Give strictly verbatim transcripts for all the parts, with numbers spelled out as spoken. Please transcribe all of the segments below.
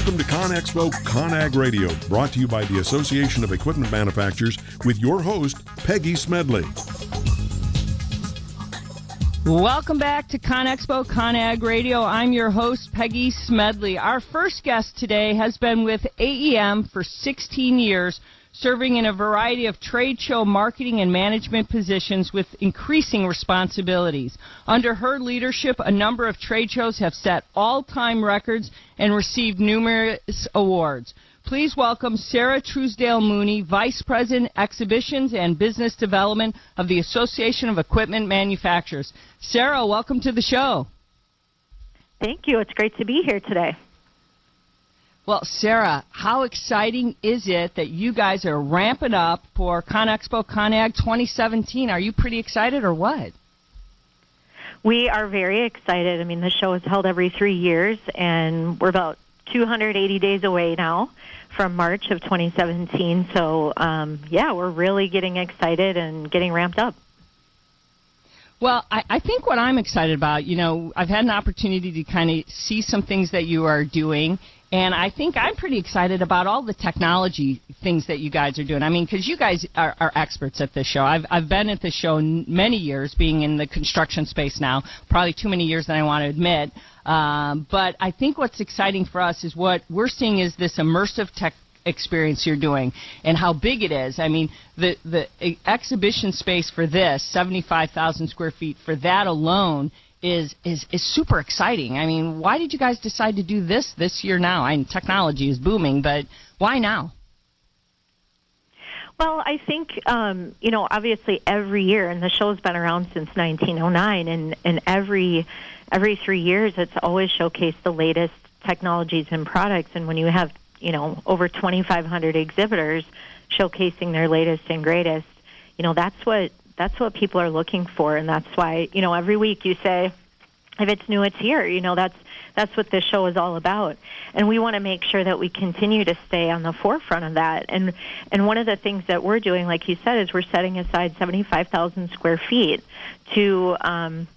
Welcome to ConExpo-Con/Agg Radio, brought to you by the Association of Equipment Manufacturers with your host, Peggy Smedley. Welcome back to ConExpo-Con/Agg Radio. I'm your host, Peggy Smedley. Our first guest today has been with A E M for sixteen years, serving in a variety of trade show marketing and management positions with increasing responsibilities. Under her leadership, a number of trade shows have set all-time records and received numerous awards. Please welcome Sarah Truesdale Mooney, Vice President, Exhibitions and Business Development of the Association of Equipment Manufacturers. Sarah, welcome to the show. Thank you. It's great to be here today. Well, Sarah, how exciting is it that you guys are ramping up for ConExpo-Con/Agg twenty seventeen? Are you pretty excited or what? We are very excited. I mean, the show is held every three years, and we're about two hundred eighty days away now from March of twenty seventeen. So, um, yeah, we're really getting excited and getting ramped up. Well, I, I think what I'm excited about, you know, I've had an opportunity to kind of see some things that you are doing, and I think I'm pretty excited about all the technology things that you guys are doing. I mean, because you guys are, are experts at this show. I've, I've been at this show many years, being in the construction space now, probably too many years that I want to admit. Um, but I think what's exciting for us is what we're seeing is this immersive tech experience you're doing and how big it is. I mean, the, the exhibition space for this, seventy-five thousand square feet, for that alone is, is, is super exciting. I mean, why did you guys decide to do this this year now? I mean, technology is booming, but why now? Well, I think, um, you know, obviously every year, and the show's been around since nineteen oh nine, and, and every every three years it's always showcased the latest technologies and products. And when you have, you know, over twenty-five hundred exhibitors showcasing their latest and greatest, you know, that's what, that's what people are looking for. And that's why, you know, every week you say, if it's new, it's here. You know, that's that's what this show is all about. And we want to make sure that we continue to stay on the forefront of that. And and one of the things that we're doing, like you said, is we're setting aside seventy-five thousand square feet to um,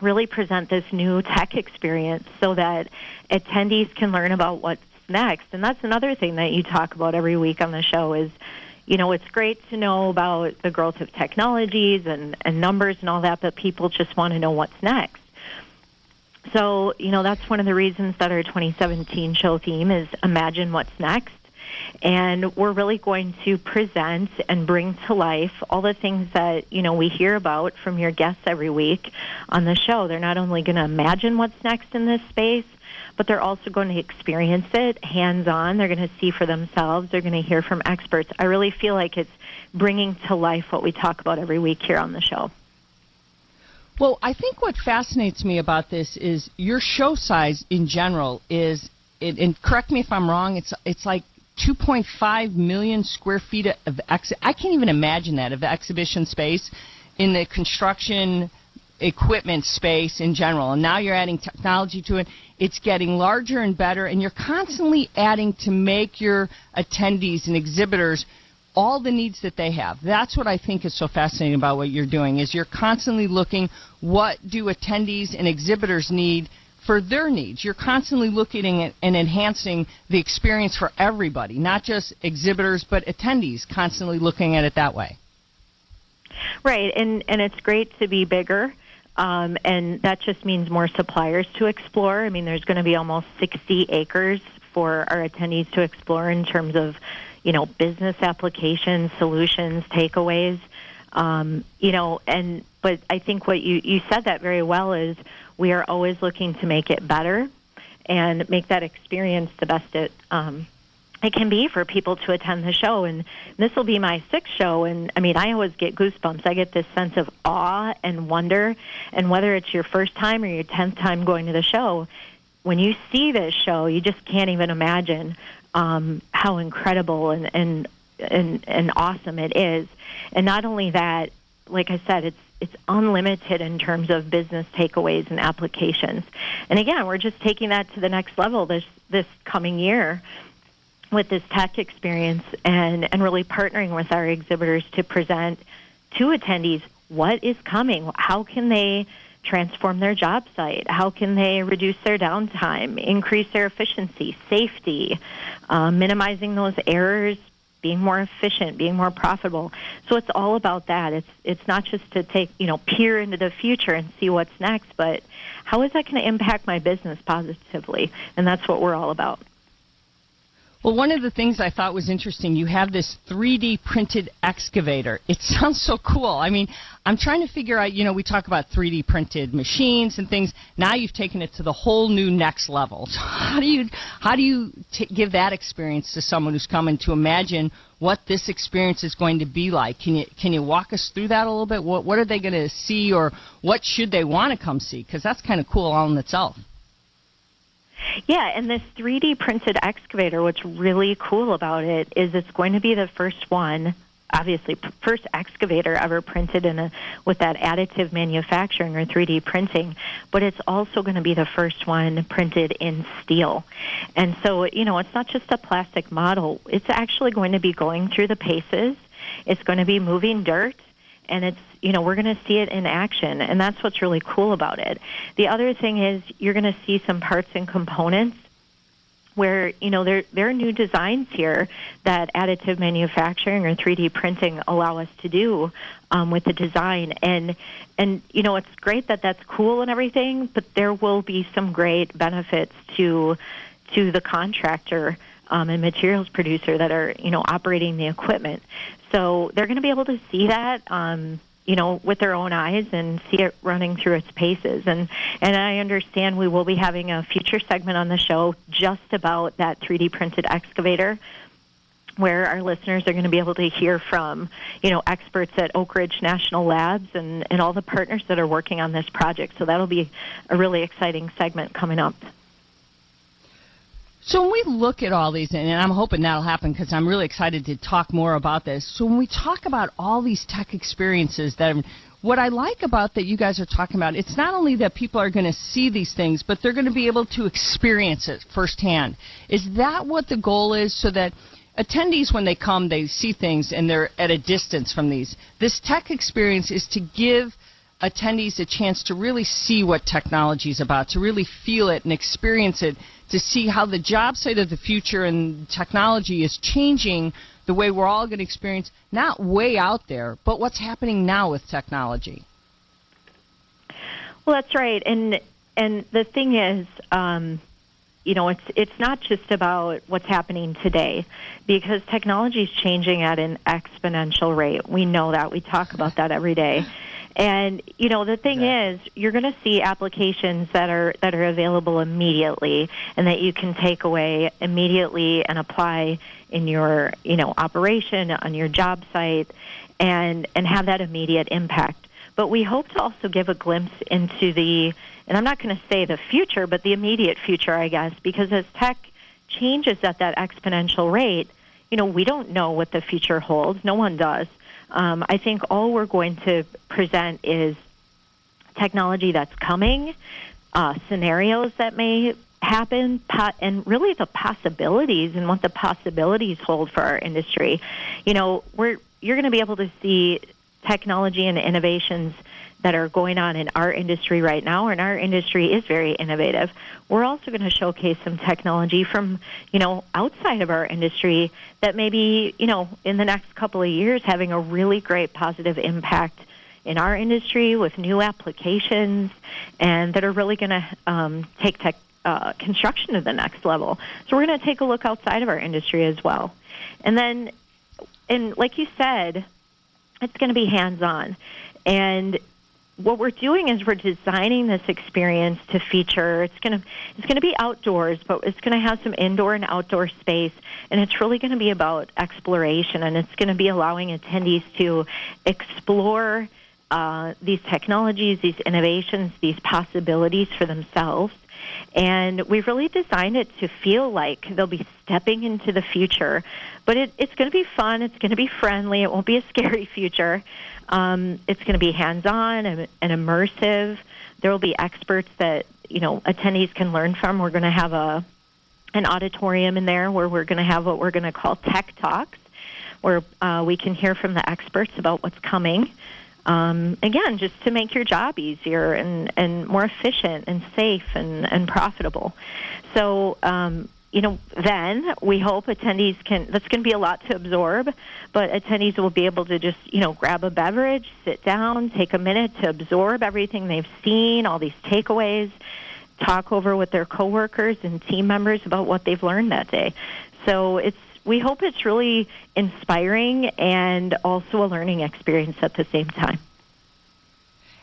really present this new tech experience so that attendees can learn about what's next. And that's another thing that you talk about every week on the show is, you know, it's great to know about the growth of technologies and, and numbers and all that, but people just want to know what's next. So, you know, that's one of the reasons that our twenty seventeen show theme is Imagine What's Next. And we're really going to present and bring to life all the things that, you know, we hear about from your guests every week on the show. They're not only going to imagine what's next in this space, but they're also going to experience it hands-on. They're going to see for themselves. They're going to hear from experts. I really feel like it's bringing to life what we talk about every week here on the show. Well, I think what fascinates me about this is your show size in general is, and correct me if I'm wrong, it's it's like two point five million square feet of ex. I can't even imagine that, of exhibition space in the construction equipment space in general. And now you're adding technology to it. It's getting larger and better, and you're constantly adding to make your attendees and exhibitors all the needs that they have. That's what I think is so fascinating about what you're doing, is you're constantly looking, what do attendees and exhibitors need for their needs? You're constantly looking at and enhancing the experience for everybody, not just exhibitors, but attendees, constantly looking at it that way. Right, and, and it's great to be bigger. Um, and that just means more suppliers to explore. I mean, there's going to be almost sixty acres for our attendees to explore in terms of, you know, business applications, solutions, takeaways, um, you know, and but I think what you, you said that very well is we are always looking to make it better and make that experience the best it um, it can be for people to attend the show. And this will be my sixth show, and I mean, I always get goosebumps. I get this sense of awe and wonder, and whether it's your first time or your tenth time going to the show, when you see this show, you just can't even imagine um, how incredible and, and and and awesome it is. And not only that, like I said, it's it's unlimited in terms of business takeaways and applications. And again, we're just taking that to the next level this this coming year with this tech experience and, and really partnering with our exhibitors to present to attendees what is coming, how can they transform their job site? How can they reduce their downtime, increase their efficiency, safety, uh, minimizing those errors, being more efficient, being more profitable? So it's all about that. It's it's not just to take, you know, peer into the future and see what's next, but how is that going to impact my business positively? And that's what we're all about. Well, one of the things I thought was interesting, you have this three D printed excavator. It sounds so cool. I mean, I'm trying to figure out, you know, we talk about three D printed machines and things. Now you've taken it to the whole new next level. So how do you, how do you t- give that experience to someone who's coming to imagine what this experience is going to be like? Can you, can you walk us through that a little bit? What, what are they going to see, or what should they want to come see? Because that's kind of cool all in itself. Yeah, and this three D printed excavator, what's really cool about it is it's going to be the first one, obviously, first excavator ever printed in a, with that additive manufacturing or three D printing, but it's also going to be the first one printed in steel. And so, you know, it's not just a plastic model. It's actually going to be going through the paces. It's going to be moving dirt. And it's, you know, we're going to see it in action, and that's what's really cool about it. The other thing is you're going to see some parts and components where, you know, there, there are new designs here that additive manufacturing or three D printing allow us to do um, with the design. And, and, you know, it's great that that's cool and everything, but there will be some great benefits to to the contractor Um, and materials producer that are, you know, operating the equipment. So they're going to be able to see that, um, you know, with their own eyes and see it running through its paces. And, and I understand we will be having a future segment on the show just about that three D printed excavator, where our listeners are going to be able to hear from, you know, experts at Oak Ridge National Labs and, and all the partners that are working on this project. So that'll be a really exciting segment coming up. So when we look at all these, and I'm hoping that'll happen because I'm really excited to talk more about this. So when we talk about all these tech experiences, that what I like about that you guys are talking about, it's not only that people are going to see these things, but they're going to be able to experience it firsthand. Is that what the goal is, so that attendees, when they come, they see things and they're at a distance from these? This tech experience is to give attendees a chance to really see what technology is about, to really feel it and experience it, to see how the job site of the future and technology is changing the way we're all going to experience, not way out there, but what's happening now with technology. Well, that's right. And and the thing is, um, you know, it's it's not just about what's happening today, because technology is changing at an exponential rate. We know that. We talk about that every day. And, you know, the thing is, you're going to see applications that are that are available immediately and that you can take away immediately and apply in your, you know, operation, on your job site, and, and have that immediate impact. But we hope to also give a glimpse into the, and I'm not going to say the future, but the immediate future, I guess, because as tech changes at that exponential rate, you know, we don't know what the future holds. No one does. Um, I think all we're going to present is technology that's coming, uh, scenarios that may happen, po- and really the possibilities and what the possibilities hold for our industry. You know, we're you're going to be able to see technology and innovations that are going on in our industry right now, and our industry is very innovative. We're also going to showcase some technology from, you know, outside of our industry that maybe, you know, in the next couple of years having a really great positive impact in our industry with new applications, and that are really going to um, take tech, uh, construction to the next level. So we're going to take a look outside of our industry as well. And then, and like you said, it's going to be hands-on. And what we're doing is we're designing this experience to feature. It's going to it's going to be outdoors, but it's going to have some indoor and outdoor space, and it's really going to be about exploration, and it's going to be allowing attendees to explore uh, these technologies, these innovations, these possibilities for themselves. And we've really designed it to feel like they'll be stepping into the future. But it, it's going to be fun. It's going to be friendly. It won't be a scary future. Um, it's going to be hands-on and, and immersive. There will be experts that, you know, attendees can learn from. We're going to have a an auditorium in there where we're going to have what we're going to call tech talks, where uh, we can hear from the experts about what's coming. um, again, just to make your job easier and, and more efficient and safe and, and profitable. So, um, you know, then we hope attendees can, that's going to be a lot to absorb, but attendees will be able to just, you know, grab a beverage, sit down, take a minute to absorb everything they've seen, all these takeaways, talk over with their coworkers and team members about what they've learned that day. So it's, we hope it's really inspiring and also a learning experience at the same time.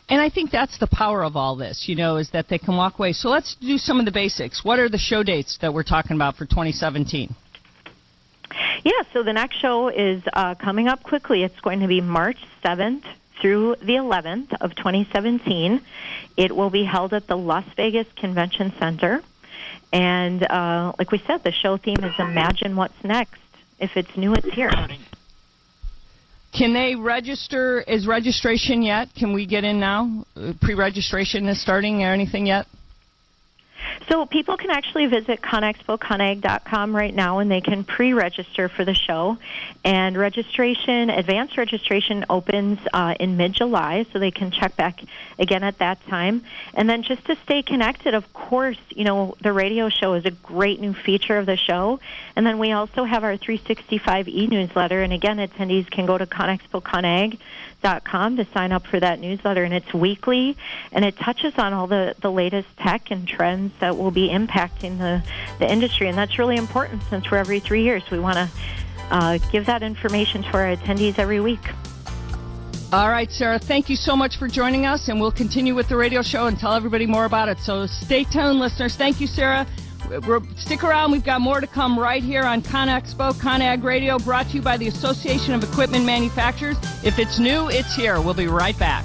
And I think that's the power of all this, you know, is that they can walk away. So let's do some of the basics. What are the show dates that we're talking about for twenty seventeen? Yeah, so the next show is uh, coming up quickly. It's going to be March seventh through the eleventh of twenty seventeen. It will be held at the Las Vegas Convention Center. And uh, like we said, the show theme is Imagine What's Next. If it's new, it's here. Can they register? Is registration yet? Can we get in now? Pre-registration is starting or anything yet? So people can actually visit conexpo conag dot com right now, and they can pre-register for the show. And registration, advanced registration opens uh, in mid-July, so they can check back again at that time. And then just to stay connected, of course, you know, the radio show is a great new feature of the show. And then we also have our three sixty-five e-newsletter. And again, attendees can go to conexpo conag dot com to sign up for that newsletter. And it's weekly, and it touches on all the, the latest tech and trends that will be impacting the, the industry. And that's really important since we're every three years. We want to uh, give that information to our attendees every week. All right, Sarah, thank you so much for joining us, and we'll continue with the radio show and tell everybody more about it. So stay tuned, listeners. Thank you, Sarah. We're, stick around. We've got more to come right here on ConExpo-Con/Agg Radio, brought to you by the Association of Equipment Manufacturers. If it's new, it's here. We'll be right back.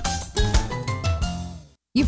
You've